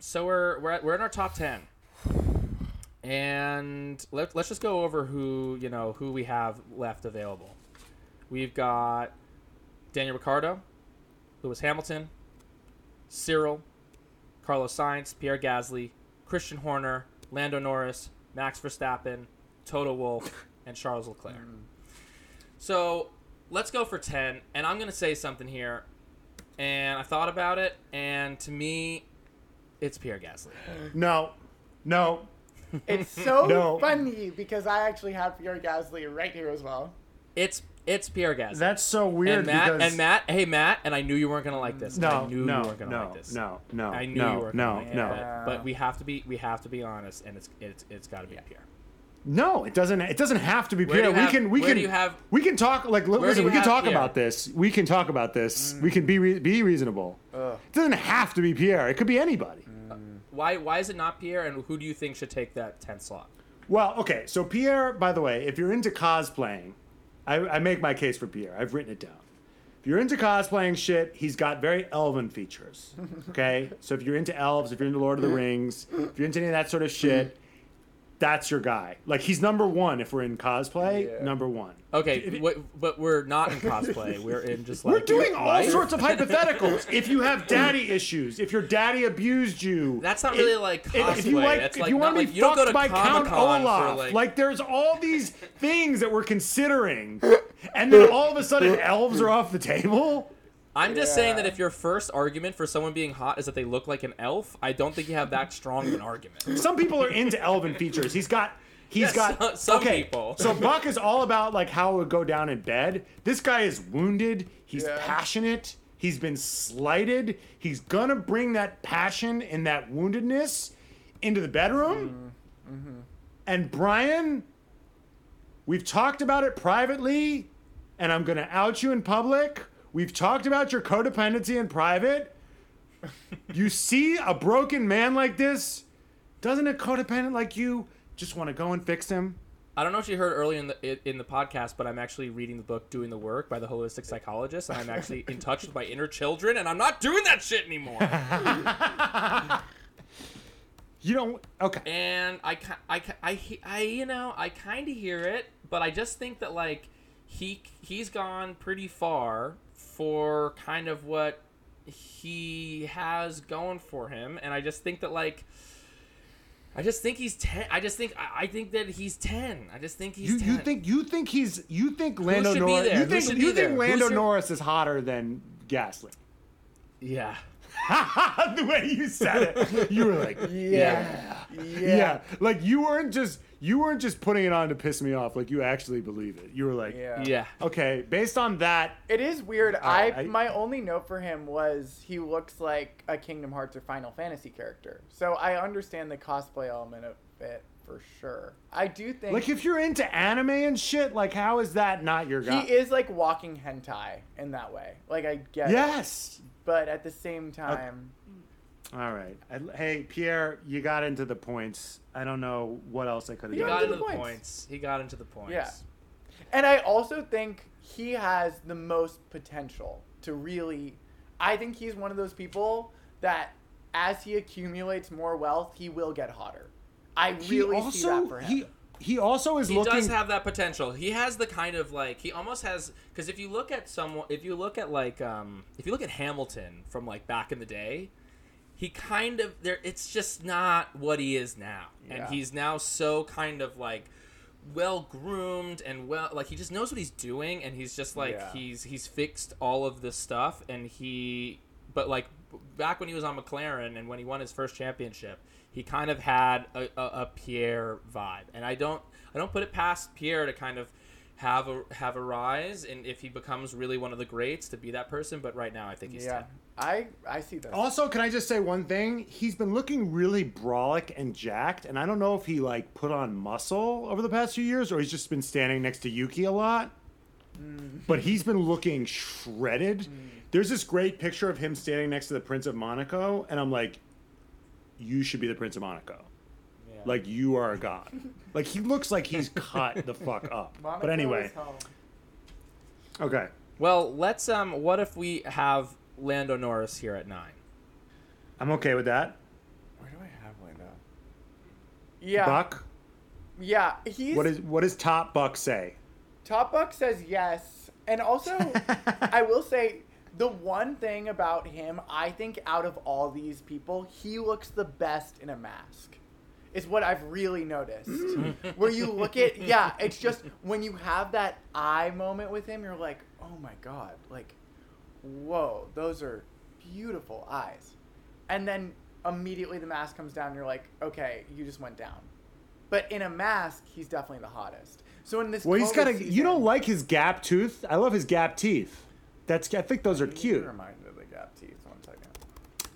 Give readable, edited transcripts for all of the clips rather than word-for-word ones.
So we're in our top 10, and let's just go over who we have left available. We've got Daniel Ricciardo, Lewis Hamilton, Cyril, Carlos Sainz, Pierre Gasly, Christian Horner, Lando Norris, Max Verstappen, Toto Wolff, and Charles Leclerc. So let's go for 10, and I'm going to say something here, and I thought about it, and to me, it's Pierre Gasly. No. It's so funny because I actually have Pierre Gasly right here as well. It's Pierre Gasly. That's so weird. And Matt, and I knew you weren't gonna like this. I knew you weren't gonna like this. But we have to be honest, and it's got to be Pierre. No, it doesn't have to be Pierre. We can talk about this. We can be reasonable. It doesn't have to be Pierre. It could be anybody. Why is it not Pierre, and who do you think should take that 10th slot? Well, okay, so Pierre, by the way, if you're into cosplaying, I make my case for Pierre. I've written it down. If you're into cosplaying shit, he's got very elven features, okay? So if you're into elves, if you're into Lord of the Rings, if you're into any of that sort of shit, that's your guy. Like, he's number one if we're in cosplay. Yeah. Number one. Okay, but we're not in cosplay. We're in just like... We're doing all sorts of hypotheticals. If you have daddy issues, if your daddy abused you... That's not really like cosplay. If you want to be fucked by Count Olaf. There's all these things that we're considering. And then all of a sudden, elves are off the table? I'm just saying that if your first argument for someone being hot is that they look like an elf, I don't think you have that strong of an argument. Some people are into elven features. He's got some people. So Buck is all about like how it would go down in bed. This guy is wounded. He's passionate. He's been slighted. He's gonna bring that passion and that woundedness into the bedroom. Mm-hmm. And Brian, we've talked about it privately, and I'm gonna out you in public. We've talked about your codependency in private. You see a broken man like this, doesn't a codependent like you just want to go and fix him? I don't know if you heard earlier in the podcast, but I'm actually reading the book Doing the Work by the Holistic Psychologist, and I'm actually in touch with my inner children, and I'm not doing that shit anymore. You don't... Okay. And I kind of hear it, but I just think that like he's gone pretty far for kind of what he has going for him, and I just think that like I think he's 10. I just think he's 10. You think Lando Norris? You think Lando Norris is hotter than Gasly? Yeah. The way you said it, you were like, yeah. Like you weren't just putting it on to piss me off. Like you actually believe it. You were like, yeah. Okay, based on that, it is weird. I my only note for him was he looks like a Kingdom Hearts or Final Fantasy character. So I understand the cosplay element of it for sure. I do think like if you're into anime and shit, like how is that not your guy? He is like walking hentai in that way. Like I get it. But at the same time. All right. Hey, Pierre, you got into the points. I don't know what else I could have done. He got into the points. Yeah. And I also think he has the most potential to really... I think he's one of those people that as he accumulates more wealth, he will get hotter. I see that for him. He does have that potential. He has the kind of like he almost has because if you look at Hamilton from like back in the day, he kind of there. It's just not what he is now, and he's now so kind of like well groomed and well like he just knows what he's doing, and he's just like he's fixed all of this stuff, and but like back when he was on McLaren and when he won his first championship. He kind of had a Pierre vibe, and I don't put it past Pierre to kind of have a rise, and if he becomes really one of the greats, to be that person. But right now, I think he's 10. I see that. Also, can I just say one thing? He's been looking really brolic and jacked, and I don't know if he like put on muscle over the past few years or he's just been standing next to Yuki a lot. Mm. But he's been looking shredded. Mm. There's this great picture of him standing next to the Prince of Monaco, and I'm like, you should be the Prince of Monaco. Yeah. Like, you are a god. Like, he looks like he's cut the fuck up. Monaco, but anyway. Okay. Well, let's what if we have Lando Norris here at 9? I'm okay with that. Where do I have Lando? Yeah. Buck? Yeah, he's... What does Top Buck say? Top Buck says yes. And also, I will say, the one thing about him, I think out of all these people, he looks the best in a mask. Is what I've really noticed. Where you look at... Yeah, it's just when you have that eye moment with him, you're like, oh my God, like... Whoa, those are beautiful eyes. And then immediately the mask comes down and you're like, okay, you just went down. But in a mask, he's definitely the hottest. So in this well, he's got a season, you don't like his gap tooth? I love his gap teeth. I think those are cute. Remind me of the gap teeth. One second.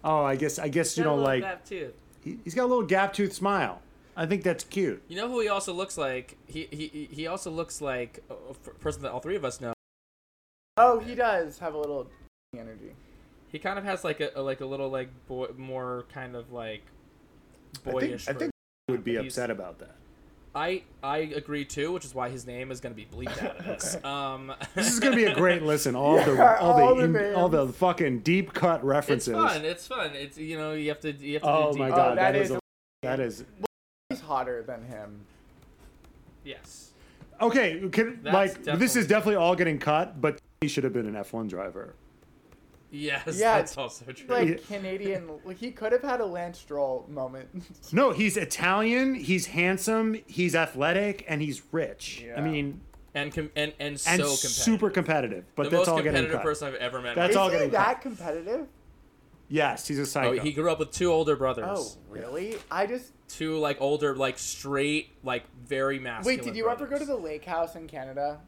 Oh, I guess you don't like gap tooth. He's got a little gap tooth smile. I think that's cute. You know who he also looks like? He also looks like a person that all three of us know. Oh, he does have a little energy. He kind of has like a little like boy, more kind of like boyish. I think he would be upset about that. I agree too, which is why his name is going to be bleeped out of this. Okay. This is going to be a great listen. All the fucking deep cut references. It's fun. It's you have to. Oh my God, that is. He's hotter than him. Yes. Okay, this is definitely all getting cut, but. He should have been an F1 driver. Yes, yeah, that's also true. Like Canadian, he could have had a Lance Stroll moment. No, he's Italian, he's handsome, he's athletic, and he's rich. Yeah. I mean, and so competitive. Super competitive. But that's all getting cut. The most competitive person I've ever met. That's all getting cut. Is he that competitive? Yes, he's a psycho. Oh, he grew up with two older brothers. Oh, really? I just two like older, like straight, like very masculine. Wait, did you ever go to the lake house in Canada?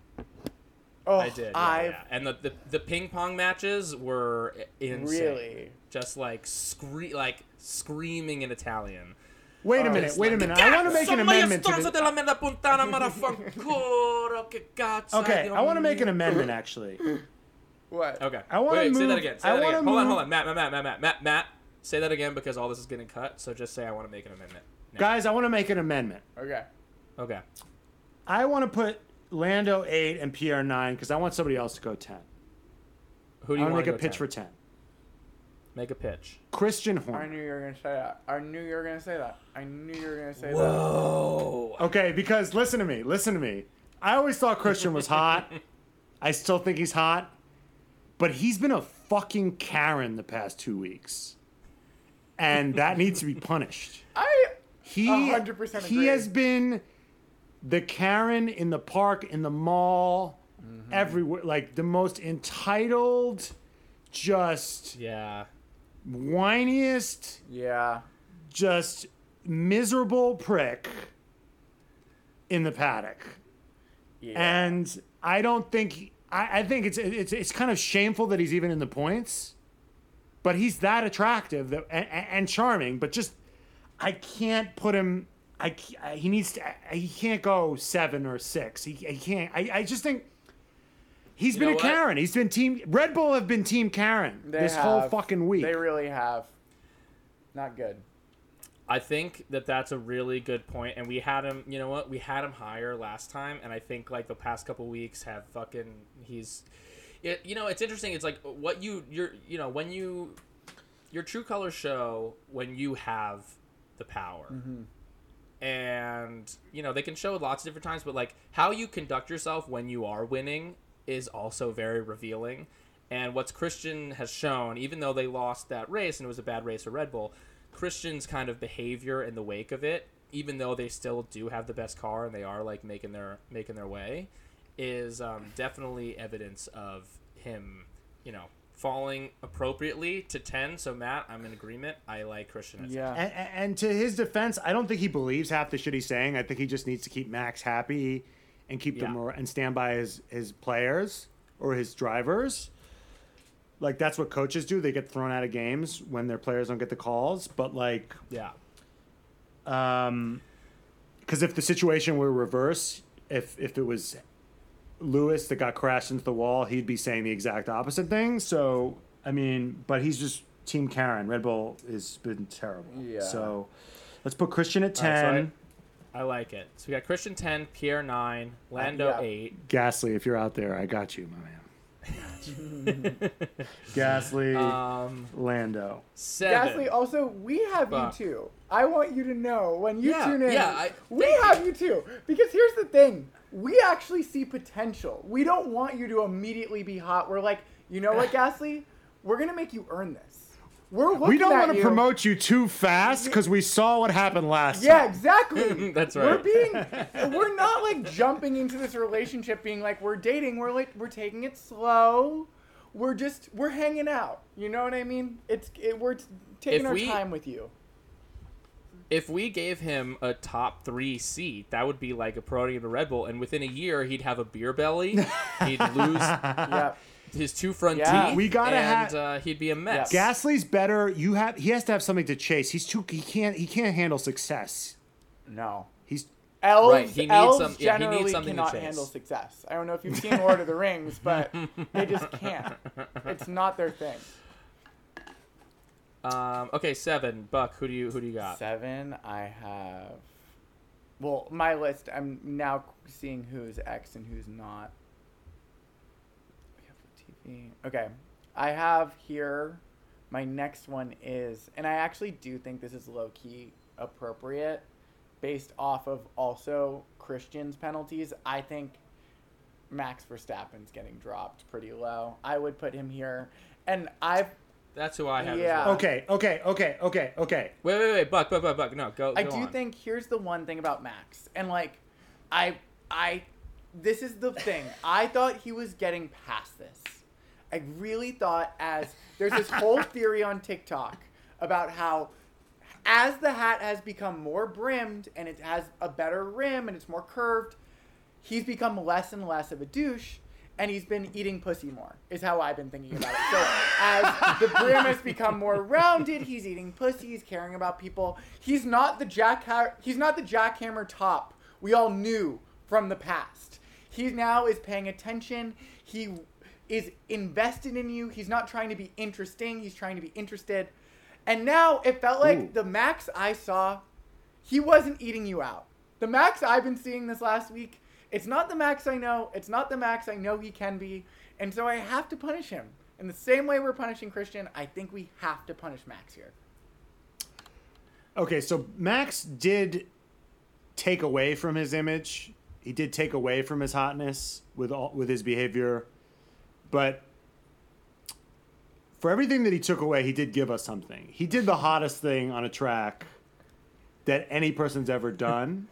Oh, I did, yeah. And the ping pong matches were insane. Really? Just like screaming in Italian. Wait a minute. I want to make an amendment to this. Okay, I want to make an amendment, actually. What? Okay. I want to say that again. Hold on. Matt, say that again because all this is getting cut, so just say I want to make an amendment. Now. Guys, I want to make an amendment. Okay. I want to put Lando 8 and Pierre 9 because I want somebody else to go 10. Who do you want to make a pitch 10? For 10? Make a pitch. Christian Horner. I knew you were going to say that. Whoa. Okay, because listen to me. I always thought Christian was hot. I still think he's hot. But he's been a fucking Karen the past 2 weeks. And that needs to be punished. He 100% agree. He has been... The Karen in the park, in the mall, everywhere, like the most entitled, just whiniest, just miserable prick in the paddock. Yeah. And I don't think I think it's kind of shameful that he's even in the points, but he's that attractive and charming. But just I can't put him. He can't go 7 or 6. He can't. I just think he's been a Karen. He's been Red Bull have been team Karen whole fucking week. They really have. Not good. I think that's a really good point. And we had him, we had him higher last time. And I think like the past couple weeks have it's interesting. It's like what your true colors show when you have the power. Mm-hmm. And, they can show lots of different times, but, like, how you conduct yourself when you are winning is also very revealing. And what Christian has shown, even though they lost that race and it was a bad race for Red Bull, Christian's kind of behavior in the wake of it, even though they still do have the best car and they are, like, making their way, is definitely evidence of him, falling appropriately to 10. So Matt, I'm in agreement. I like Christian. Yeah. And to his defense, I don't think he believes half the shit he's saying. I think he just needs to keep Max happy and keep the morale and stand by his players or his drivers. Like, that's what coaches do. They get thrown out of games when their players don't get the calls. But, like, because if the situation were reverse, if it was Lewis that got crashed into the wall, he'd be saying the exact opposite thing. So, I mean, but he's just Team Karen. Red Bull has been terrible. Yeah. So let's put Christian at 10. Right, so I like it. So we got Christian 10, Pierre 9, Lando 8. Gasly, if you're out there, I got you, my man. Gasly, Lando, 7. Gasly. Also, we have you too. I want you to know when you tune in. We have you too, because here's the thing: we actually see potential. We don't want you to immediately be hot. We're like, you know what, Gasly? We're gonna make you earn this. We don't want to promote you too fast because we saw what happened last time. Yeah, exactly. That's right. We're not like jumping into this relationship being like we're dating. We're like we're taking it slow. We're hanging out. You know what I mean? We're taking our time with you. If we gave him a top 3 seat, that would be like a priority to Red Bull, and within a year he'd have a beer belly. He'd lose. Yep. His 2 front teeth. We gotta he'd be a mess. Gasly's better. He has to have something to chase. He can't handle success. No. He's elves. Right. He needs something to chase. Handle success. I don't know if you've seen Lord of the Rings, but they just can't. It's not their thing. Okay, 7. Buck, who do you got? 7. I have. Well, my list. I'm now seeing who's X and who's not. Okay, I have here, my next one is, and I actually do think this is low-key appropriate, based off of also Christian's penalties. I think Max Verstappen's getting dropped pretty low. I would put him here, and that's who I have as well. Okay. Wait, Buck, no, go on. I do think, here's the one thing about Max, and, like, this is the thing. I thought he was getting past this. I really thought there's this whole theory on TikTok about how as the hat has become more brimmed and it has a better rim and it's more curved, he's become less and less of a douche and he's been eating pussy more is how I've been thinking about it. So as the brim has become more rounded, he's eating pussy, he's caring about people. He's not the jackhammer top we all knew from the past. He now is paying attention. He is invested in you. He's not trying to be interesting. He's trying to be interested. And now it felt like the Max I saw, he wasn't eating you out. The Max I've been seeing this last week, it's not the Max I know. It's not the Max I know he can be. And so I have to punish him. In the same way we're punishing Christian, I think we have to punish Max here. Okay, so Max did take away from his image. He did take away from his hotness with his behavior. But for everything that he took away, he did give us something. He did the hottest thing on a track that any person's ever done.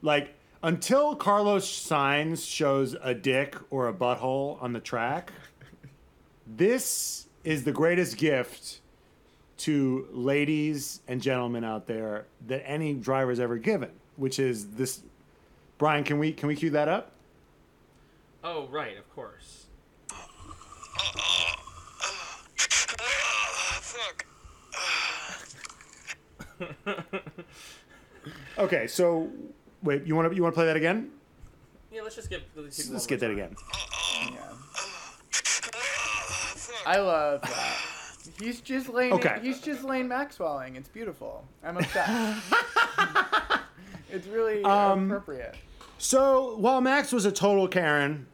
Like, until Carlos Sainz shows a dick or a butthole on the track, this is the greatest gift to ladies and gentlemen out there that any driver's ever given, which is this. Brian, can we cue that up? Oh, right, of course. Fuck. Okay, so wait, you want to play that again? Yeah, let's get that again. Yeah. I love that. He's just Lane Maxwelling. It's beautiful. I'm upset. It's really appropriate. So while Max was a total Karen,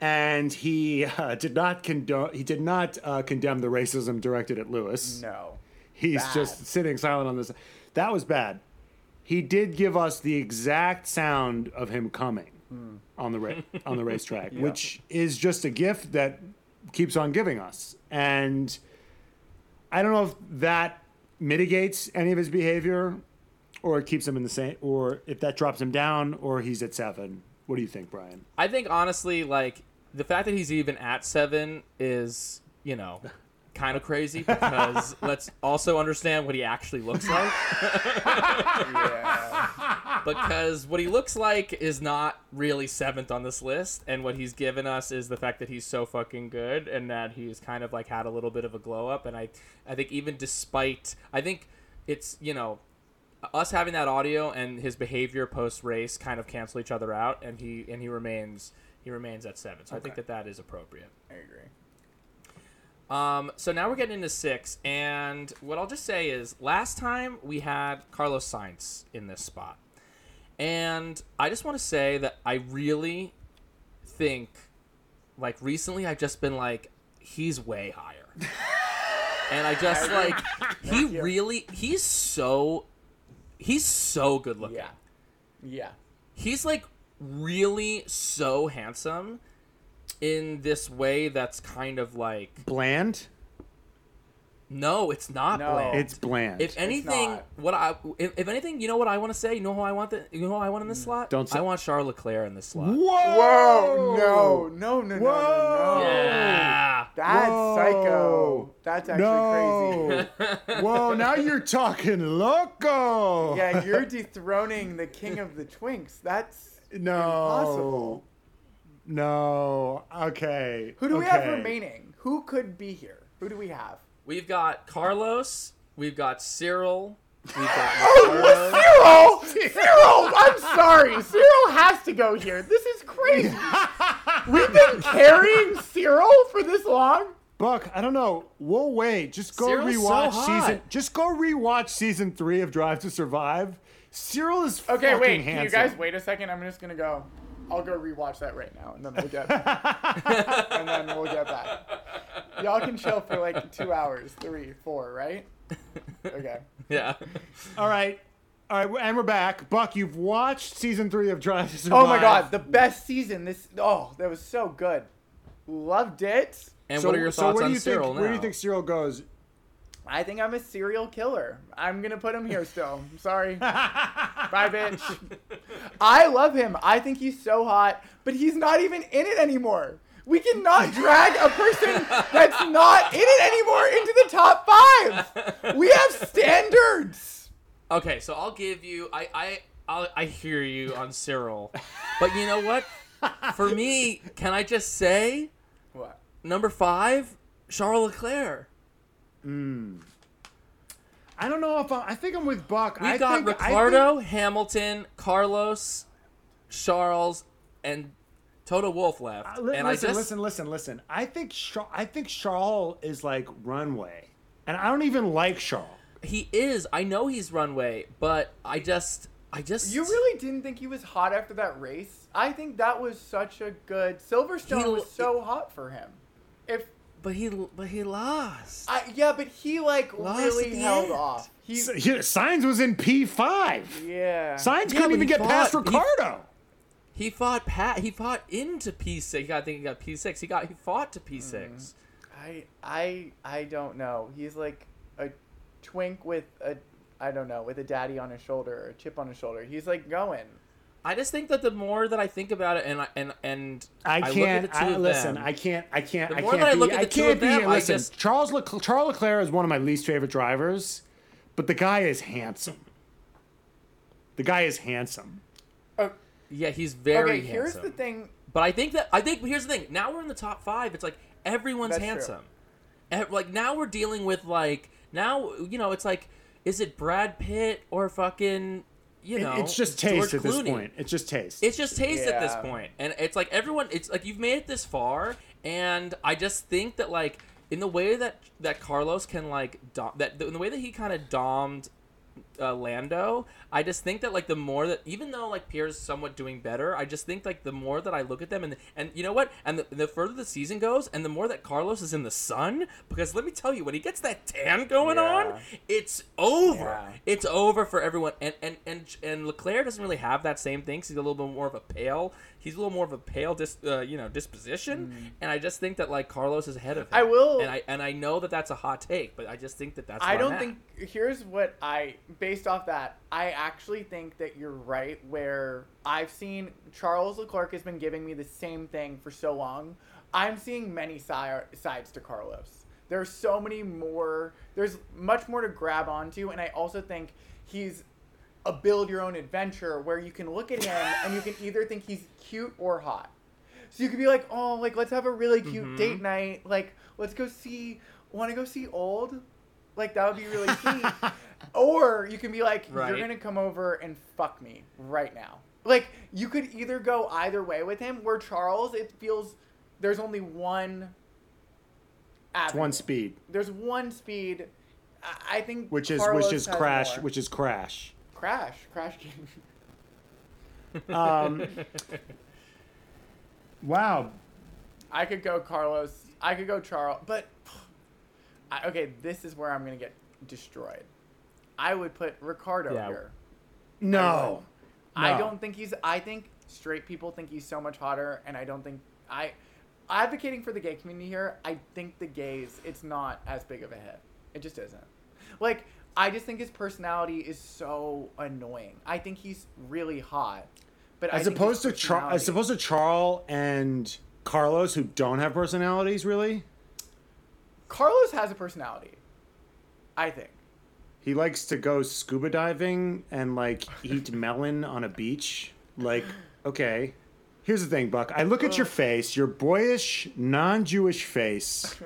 and he did not condemn the racism directed at Lewis. No. He's bad. Just sitting silent on this. That was bad. He did give us the exact sound of him coming on the racetrack, yeah, which is just a gift that keeps on giving us. And I don't know if that mitigates any of his behavior or it keeps him in the same, or if that drops him down or he's at 7. What do you think, Brian? I think, honestly, like, the fact that he's even at 7 is, you know, kind of crazy because let's also understand what he actually looks like. Yeah. because what he looks like is not really seventh on this list, and what he's given us is the fact that he's so fucking good and that he's kind of like had a little bit of a glow up. And I think even despite, I think it's, you know, us having that audio and his behavior post race kind of cancel each other out, and he remains at seven. So okay. I think that is appropriate. I agree. So now we're getting into six, and what I'll just say is last time we had Carlos Sainz in this spot, and I just want to say that I really think, like, recently I've just been like, he's way higher, and I just like he's so good looking. Yeah, he's like really so handsome. In this way that's kind of like... Bland? No, it's not bland. It's bland. If anything, you know what I want to say? You know who I want in this slot? Don't say... I want Charles Leclerc in this slot. Whoa! No. Yeah. That's psycho. That's actually crazy. Whoa, now you're talking loco. Yeah, you're dethroning the king of the twinks. That's impossible. No. Okay. Who do we have remaining? Who could be here? Who do we have? We've got Carlos. We've got Cyril. We've got Cyril! Cyril! I'm sorry. Cyril has to go here. This is crazy. We've been carrying Cyril for this long? Buck, I don't know. We'll wait. Just go rewatch season 3 of Drive to Survive. Cyril is fucking handsome. Can you guys wait a second? I'm just going to go... I'll go rewatch that right now, and then we'll get back. And then we'll get back. Y'all can chill for like 2 hours, 3, 4, right? Okay. Yeah. All right, and we're back. Buck, you've watched season 3 of Drive to Survive. Oh my God, the best season! That was so good. Loved it. And so, what are your thoughts on Cyril now? Where do you think Cyril goes? I think I'm a serial killer. I'm going to put him here still. I'm sorry. Bye, bitch. I love him. I think he's so hot, but he's not even in it anymore. We cannot drag a person that's not in it anymore into the top 5. We have standards. Okay, so I'll give you... I hear you on Cyril. But you know what? For me, can I just say... What? Number 5, Charles Leclerc. I don't know if I think I'm with Buck. I think Hamilton, Carlos, Charles, and Toto Wolff left. Listen. I think Charles is like runway, and I don't even like Charles. He is. I know he's runway, but I just. You really didn't think he was hot after that race? I think that was such a good Silverstone. Was so hot for him. But he lost. But he like lost, really held off. Sainz was in P5. Yeah. Sainz couldn't even get past Ricardo. He fought into P6. I think he got P6. He fought to P6. Mm-hmm. I don't know. He's like a twink with a daddy on his shoulder or a chip on his shoulder. He's like going. I just think that the more that I think about it, I look at the two of them. Charles Leclerc is one of my least favorite drivers, but the guy is handsome. Yeah, he's very handsome. Here's the thing. But I think here's the thing. Now we're in the top 5. It's like everyone's handsome. And like now we're dealing with like it's like, is it Brad Pitt or fucking? It's just taste at this point. At this point. And it's like everyone, it's like you've made it this far. And I just think that like in the way that Carlos can like, in the way that he kind of dommed Lando, I just think that like the more that, even though like Pierre's somewhat doing better, I just think like the more that I look at them and you know what? And the further the season goes and the more that Carlos is in the sun, because let me tell you, when he gets that tan going on, it's over. Yeah. It's over for everyone. And Leclerc doesn't really have that same thing. Cause he's a little more of a pale disposition. Mm. And I just think that like Carlos is ahead of him. I will. And I know that that's a hot take, but I just think that that's where I don't think here's what based off that, I actually think that you're right, where I've seen Charles Leclerc has been giving me the same thing for so long. I'm seeing many sides to Carlos. There's much more to grab onto, and I also think he's a build your own adventure where you can look at him and you can either think he's cute or hot. So you could be like, oh, like, let's have a really cute date night. Like, let's go see, want to go see Old? Like, that would be really sweet. Or you can be like, you're going to come over and fuck me right now. Like, you could either go either way with him. Where Charles, it feels there's only one avenue. It's one speed. There's one speed. I think which is crash, more. Which is crash. Crash. Wow. I could go Carlos. I could go Charles. But, okay, this is where I'm going to get destroyed. I would put Ricardo here. No. I don't think he's... I think straight people think he's so much hotter, and I don't think... Advocating for the gay community here, I think the gays, it's not as big of a hit. It just isn't. Like, I just think his personality is so annoying. I think he's really hot. But as opposed to Charles and Carlos, who don't have personalities, really? Carlos has a personality, I think. He likes to go scuba diving and, like, eat melon on a beach. Like, okay. Here's the thing, Buck. I look at your face, your boyish, non-Jewish face.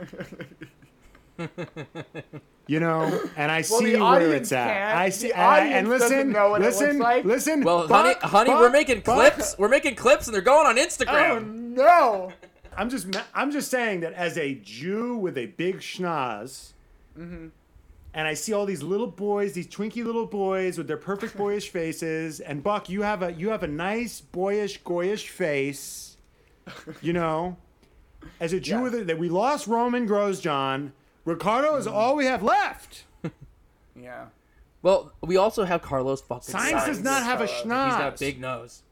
You know, and I see where it's at. I see, and listen. Well, Buck, honey, Buck, we're making clips. Buck. We're making clips, and they're going on Instagram. Oh no! I'm just saying that as a Jew with a big schnoz. Mm-hmm. And I see all these little boys, these twinky little boys with their perfect boyish faces. And Buck, you have a nice boyish, goyish face, you know. As a Jew, that we lost Roman Grosjean, Ricardo is all we have left. Yeah. Well, we also have Carlos fucking Sainz. Does not have a schnoz. He's got a big nose.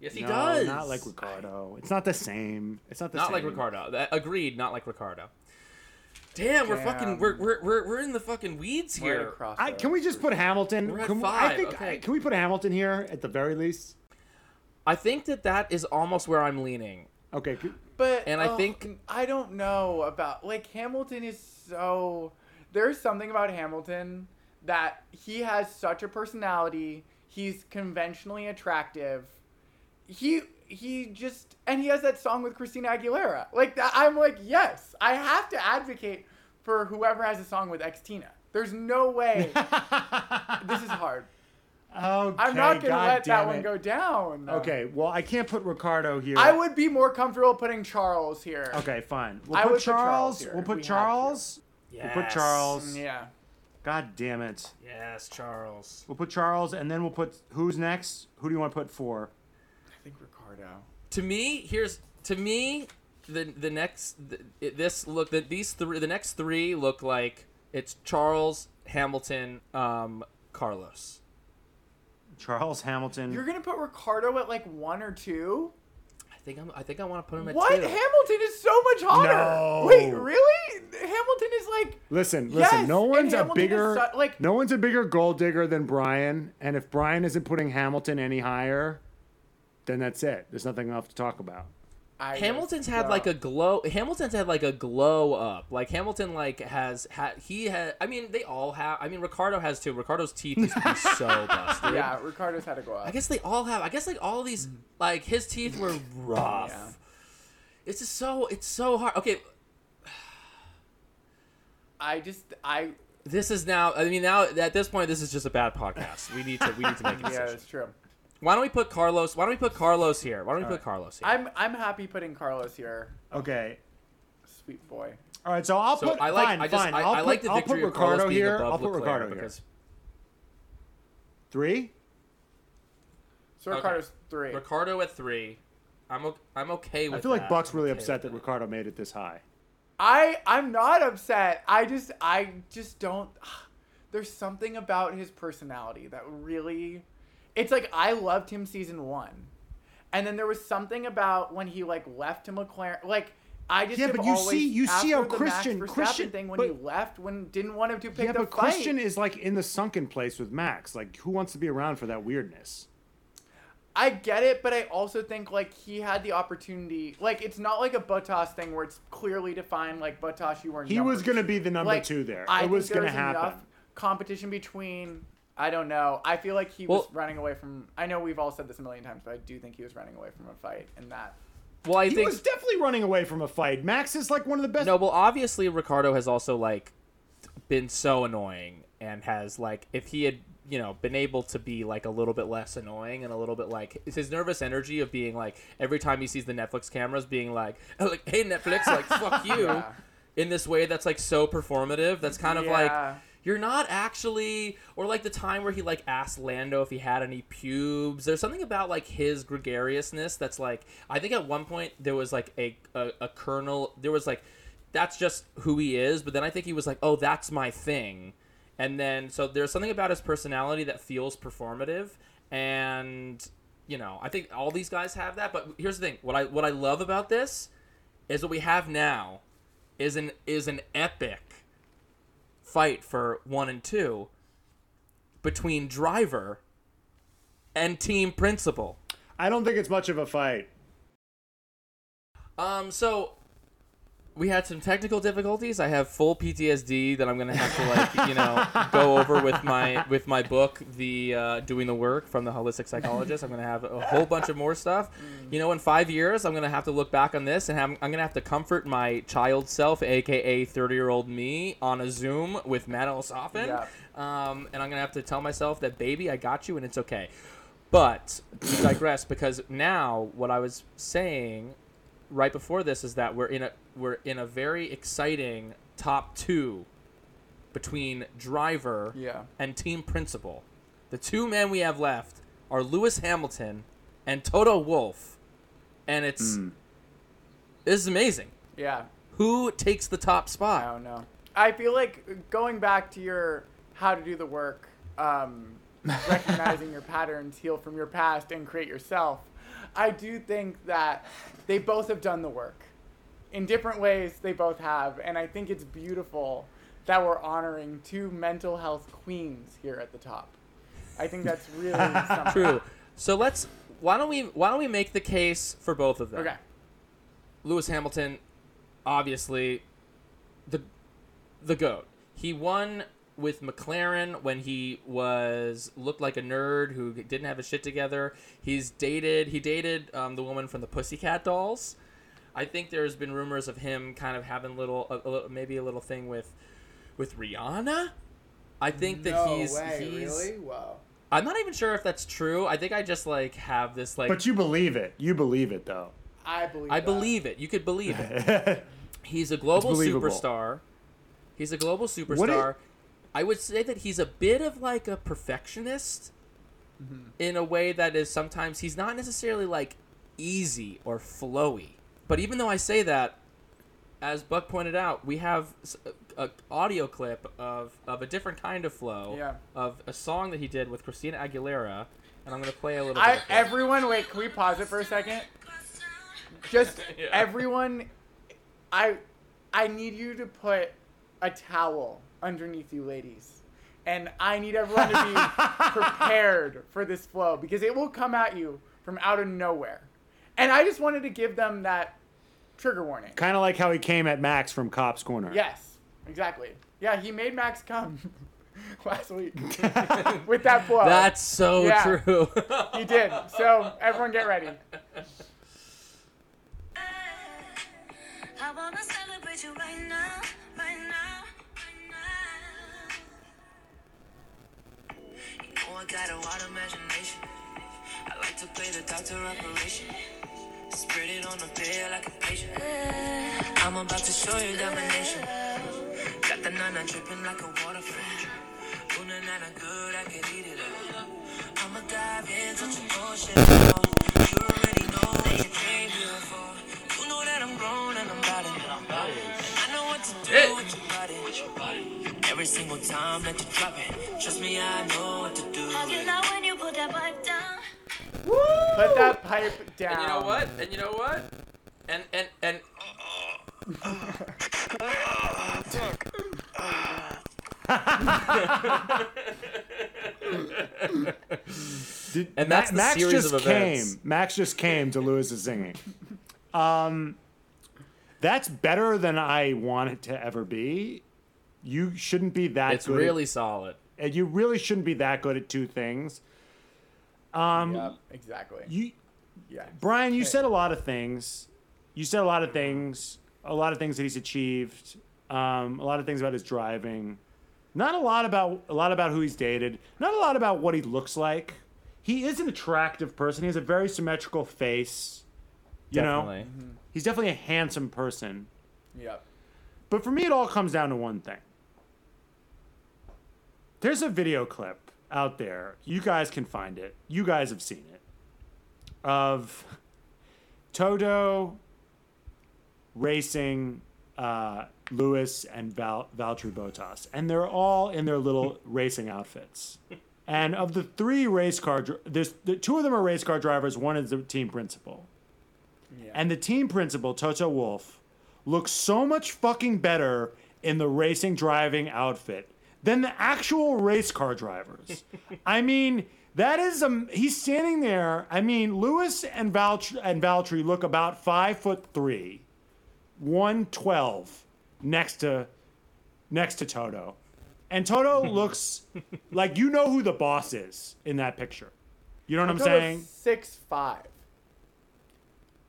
Yes, he does. Not like Ricardo. It's not the same. Not like Ricardo. Agreed. Not like Ricardo. Damn, we're in the fucking weeds here. Can we just put Hamilton? We're at five. Can we put Hamilton here at the very least? I think that is almost where I'm leaning. Okay, and I think I don't know about Hamilton is so. There's something about Hamilton that he has such a personality. He's conventionally attractive. He just, and he has that song with Christina Aguilera. I'm like, yes, I have to advocate for whoever has a song with Xtina. There's no way. This is hard. Okay, I'm not going to let that one go down. Okay, well, I can't put Ricardo here. I would be more comfortable putting Charles here. Okay, fine. We'll put Charles. Yes. We'll put Charles. Yeah. God damn it. Yes, Charles. We'll put Charles, and then we'll put, who's next? Who do you want to put for? I think Ricardo. To me, the next three look like it's Charles, Hamilton, Carlos. Charles, Hamilton. You're gonna put Ricardo at 1 or 2. I think I want to put him at 2. What? Hamilton is so much hotter. No. Wait, really? Hamilton is like. Listen. Yes, no one's a bigger gold digger than Brian. And if Brian isn't putting Hamilton any higher, then that's it. There's nothing else to talk about. Hamilton's had a glow up. Ricardo has too. Ricardo's teeth used to be so busted. Yeah, Ricardo's had a glow up. I guess they all have. I guess all these his teeth were rough. Yeah. It's just it's so hard. Okay. Now at this point this is just a bad podcast. We need to make a decision. Yeah, that's true. Why don't we put Carlos here? I'm happy putting Carlos here. Okay. Sweet boy. All right, so I'll put Ricardo here. I'll put Ricardo here. 3? So Ricardo's 3. Ricardo at 3. I'm okay with that. I feel like Buck's really upset that Ricardo made it this high. I'm not upset. I just don't. There's something about his personality that really. It's I loved him season 1. And then there was something about when he left to McLaren. You see how Christian thing when he left didn't want him to pick the fight. Christian is in the sunken place with Max. Who wants to be around for that weirdness? I get it, but I also think he had the opportunity. It's not a Bottas thing where it's clearly defined Bottas you were. He was going to be the number 2 there. It was going to happen. Competition between I don't know. I feel like he was running away from... I know we've all said this a million times, but I do think he was running away from a fight and that... Well, I think he was definitely running away from a fight. Max is, like, one of the best... No, well, obviously, Ricardo has also, like, been so annoying and has, like, if he had, you know, been able to be, like, a little bit less annoying and a little bit, like... It's his nervous energy of being, like, every time he sees the Netflix cameras being, like hey, Netflix, like, fuck you. Yeah. In this way that's, like, so performative. That's kind of, yeah. like... You're not actually, or like the time where he like asked Lando if he had any pubes. There's something about like his gregariousness that's like, I think at one point there was like a kernel. There was like, that's just who he is. But then I think he was like, oh, that's my thing. And then, so there's something about his personality that feels performative. And, you know, I think all these guys have that. But here's the thing. What I love about this is what we have now is an epic fight for 1 and 2 between driver and team principal. I don't think it's much of a fight. So we had some technical difficulties. I have full PTSD that I'm gonna have to like, you know, go over with my book, the Doing the Work from the Holistic Psychologist. I'm gonna have a whole bunch of more stuff. You know, in 5 years, I'm gonna have to look back on this and I'm gonna have to comfort my child self, aka 30-year-old me, on a Zoom with Madeline Soften. Yeah. And I'm gonna have to tell myself that, baby, I got you, and it's okay. But to digress, because now what I was saying right before this is that we're in a very exciting top 2 between driver and team principal. The two men we have left are Lewis Hamilton and Toto Wolff, and it's this is amazing. Yeah, who takes the top spot? I don't know. I feel like going back to your how to do the work, recognizing your patterns, heal from your past, and create yourself. I do think that they both have done the work. In different ways, they both have. And I think it's beautiful that we're honoring two mental health queens here at the top. I think that's really something. True. So why don't we make the case for both of them? Okay. Lewis Hamilton, obviously, the GOAT. He won with McLaren when he looked like a nerd who didn't have his shit together. He dated the woman from the Pussycat Dolls. I think there's been rumors of him kind of having a little thing with Rihanna. I think that really? Wow. I'm not even sure if that's true. I think I just like have this like. But you believe it. You believe it though. I believe it. You could believe it. He's a global superstar. He's a global superstar. I would say that he's a bit of like a perfectionist in a way that is sometimes he's not necessarily like easy or flowy. But even though I say that, as Buck pointed out, we have an audio clip of a different kind of flow of a song that he did with Christina Aguilera. And I'm going to play a little bit. Everyone, wait, can we pause it for a second? Just everyone, I need you to put a towel underneath you ladies, and I need everyone to be prepared for this flow, because it will come at you from out of nowhere, and I just wanted to give them that trigger warning, kind of like how he came at Max from Cop's Corner. Yes, exactly. Yeah, he made Max come last week with that flow. That's so true. He did. So everyone get ready. I want to celebrate you right now. I got a wild imagination. I like to play the doctor operation. Spread it on the bed like a patient. I'm about to show you domination. Got the nana dripping like a waterfall. When the nana good, I can eat it up. I'ma dive into the ocean. You already know that you came here for. You know that I'm grown and I'm about it. I know what to do with your body. Every single time that you drop it, trust me, I know what to do. When you put that pipe down. Woo! Put that pipe down. And you know what? And and that's the series of events. Max just came to Lewis's singing. That's better than I want it to ever be. You shouldn't be that good. It's really solid. And you really shouldn't be that good at two things. Yeah, exactly. Brian, you said a lot of things. You said a lot of things that he's achieved, a lot of things about his driving. Not a lot about who he's dated. Not a lot about what he looks like. He is an attractive person. He has a very symmetrical face. You know, mm-hmm. He's definitely a handsome person. Yeah. But for me, it all comes down to one thing. There's a video clip out there. You guys can find it. You guys have seen it. Of Toto racing Lewis and Valtteri Bottas. And they're all in their little racing outfits. And of the three race car, two of them are race car drivers. One is the team principal. Yeah. And the team principal, Toto Wolff, looks so much fucking better in the racing driving outfit than the actual race car drivers. I mean, that is he's standing there. I mean, Lewis and Valtteri look about 5'3", 112 next to Toto. And Toto looks like, you know who the boss is in that picture. You know what I'm saying? 6'5".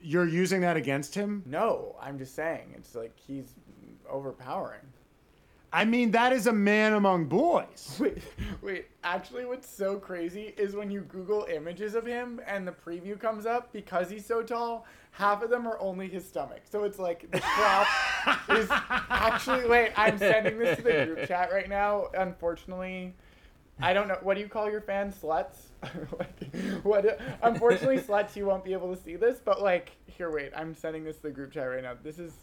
You're using that against him? No, I'm just saying. It's like he's overpowering. I mean, that is a man among boys. Wait. Actually, what's so crazy is when you Google images of him and the preview comes up, because he's so tall, half of them are only his stomach. So it's like the crop is actually... Wait, I'm sending this to the group chat right now. Unfortunately... I don't know. What do you call your fans? Sluts? What? Unfortunately, sluts, you won't be able to see this, but like, here, wait. I'm sending this to the group chat right now. This is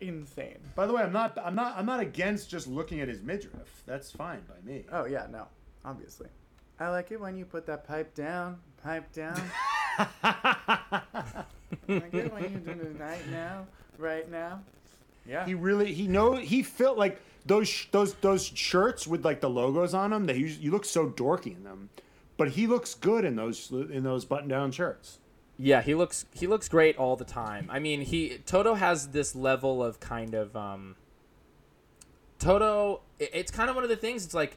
insane. By the way, I'm not against just looking at his midriff. That's fine by me. Oh, yeah, no. Obviously. I like it when you put that pipe down. I like it when you do it right now. Yeah. He felt like those shirts with like the logos on them. That you look so dorky in them, but he looks good in those button down shirts. Yeah, he looks great all the time. I mean, Toto has this level of kind of Toto. It's kind of one of the things. It's like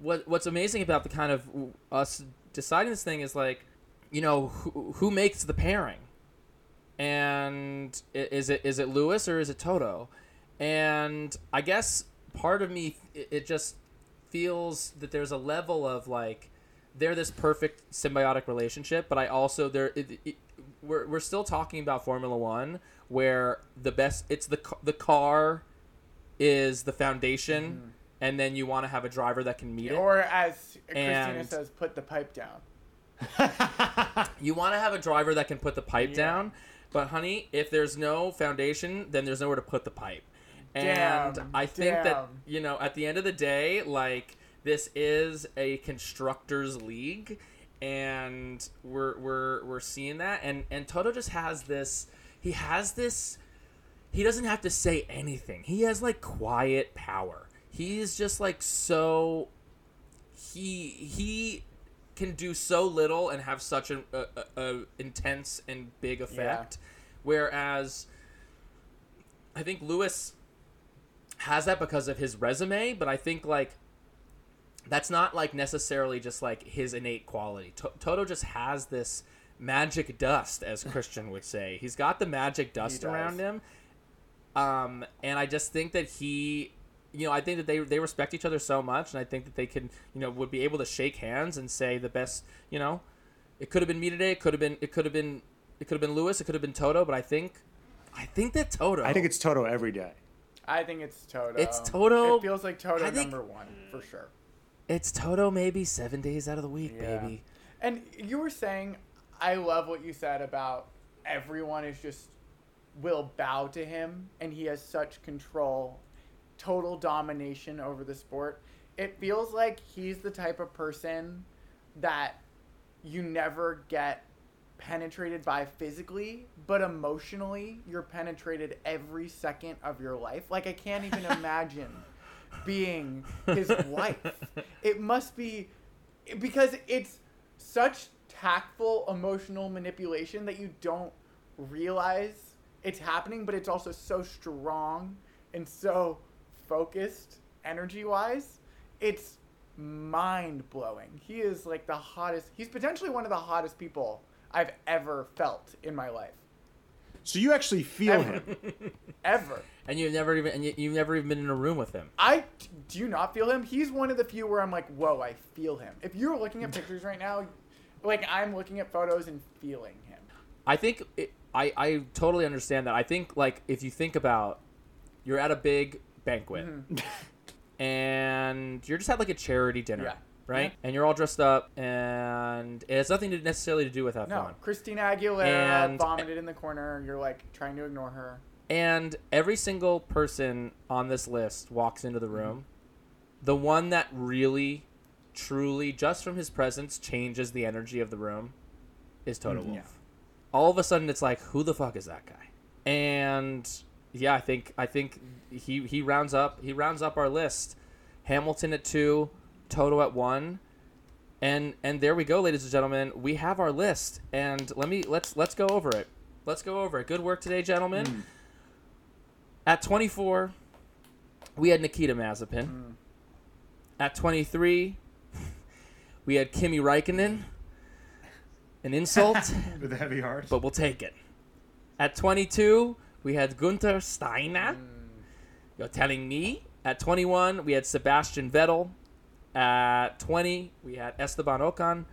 what's amazing about the kind of us deciding this thing is like, you know, who makes the pairing. And is it Lewis or is it Toto? And I guess part of me, it just feels that there's a level of like, they're this perfect symbiotic relationship, but I also we're still talking about Formula One, where the best, it's the car is the foundation, mm-hmm. and then you want to have a driver that can meet it. Or as Christina says, put the pipe down. You want to have a driver that can put the pipe down. But, honey, if there's no foundation, then there's nowhere to put the pipe. And I think that, you know, at the end of the day, like, this is a constructors league, and we're seeing that. And Toto just has this – he doesn't have to say anything. He has, like, quiet power. He's just, like, so – he can do so little and have such an intense and big effect, whereas I think Lewis has that because of his resume, but I think like that's not like necessarily just like his innate quality. Toto just has this magic dust, as Christian would say. He's got the magic dust around him, and I just think that he, you know, I think that they respect each other so much, and I think that they can, you know, would be able to shake hands and say the best, you know, it could have been me today, it could have been Lewis, it could have been Toto, but I think that Toto. I think it's Toto every day. I think it's Toto. It's Toto. It feels like Toto number one for sure. It's Toto maybe 7 days out of the week, baby. And you were saying, I love what you said about everyone is just will bow to him, and he has such control. Total domination over the sport. It feels like he's the type of person that you never get penetrated by physically, but emotionally you're penetrated every second of your life. Like, I can't even imagine being his wife. It must be, because it's such tactful emotional manipulation that you don't realize it's happening, but it's also so strong and so focused energy wise. It's mind-blowing. He is like the hottest. He's potentially one of the hottest people I've ever felt in my life. So you actually feel him. Ever. And you've never even been in a room with him. I do you not feel him? He's one of the few where I'm like, whoa, I feel him. If you're looking at pictures right now, like I'm looking at photos and feeling him. I think I totally understand that. I think like if you think about, you're at a big banquet, mm-hmm. and you're just at like a charity dinner. Yeah. Right? Yeah. And you're all dressed up, and it has nothing to necessarily to do with F1. No, Christina Aguilera vomited in the corner. You're, like, trying to ignore her. And every single person on this list walks into the room. Mm-hmm. The one that really, truly, just from his presence, changes the energy of the room is Toto Wolff. Yeah. All of a sudden, it's like, who the fuck is that guy? And, yeah, I think he rounds up our list. Hamilton at 2. Toto at 1, and there we go, ladies and gentlemen. We have our list, and let's go over it. Let's go over it. Good work today, gentlemen. Mm. At 24, we had Nikita Mazepin. Mm. At 23, we had Kimi Räikkönen. An insult with a heavy heart, but we'll take it. At 22, we had Gunther Steiner. Mm. You're telling me. At 21, we had Sebastian Vettel. At 20, we had Esteban Ocon.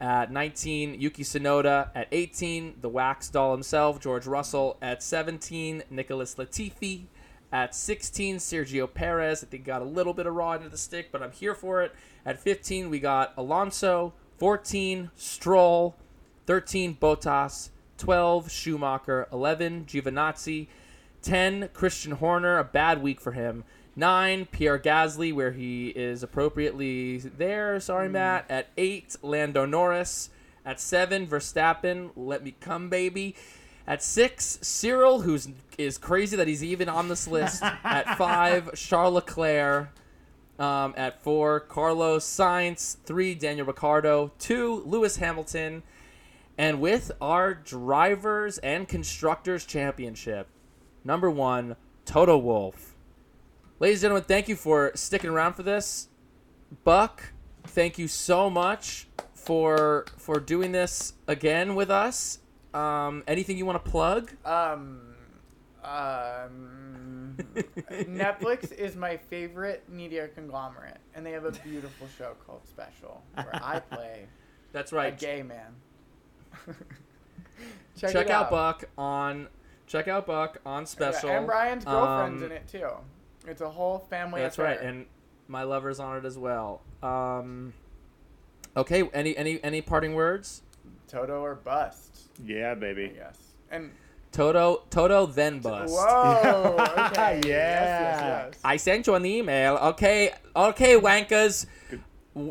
At 19, Yuki Tsunoda. At 18, the wax doll himself, George Russell. At 17, Nicholas Latifi. At 16, Sergio Perez. I think got a little bit of raw into the stick, but I'm here for it. At 15, we got Alonso. 14, Stroll. 13, Bottas. 12, Schumacher. 11, Giovinazzi. 10, Christian Horner. A bad week for him. 9, Pierre Gasly, where he is appropriately there. Sorry, Matt. At 8, Lando Norris. At 7, Verstappen. Let me come, baby. At 6, Cyril, who is crazy that he's even on this list. At 5, Charles Leclerc. At 4, Carlos Sainz. 3, Daniel Ricciardo. 2, Lewis Hamilton. And with our Drivers and Constructors Championship, number 1, Toto Wolff. Ladies and gentlemen, thank you for sticking around for this. Buck, thank you so much for doing this again with us. Anything you want to plug? Netflix is my favorite media conglomerate, and they have a beautiful show called Special, where I play That's right. a gay man. Check out Buck on Special. Yeah, and Brian's girlfriend's in it, too. It's a whole family affair. That's right, and my lover's on it as well. Okay, any parting words? Toto or bust. Yeah, baby. Yes. And Toto then bust. Whoa. Okay. Yeah. Yes. I sent you an email. Okay, wankers.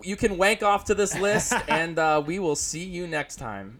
You can wank off to this list, and we will see you next time.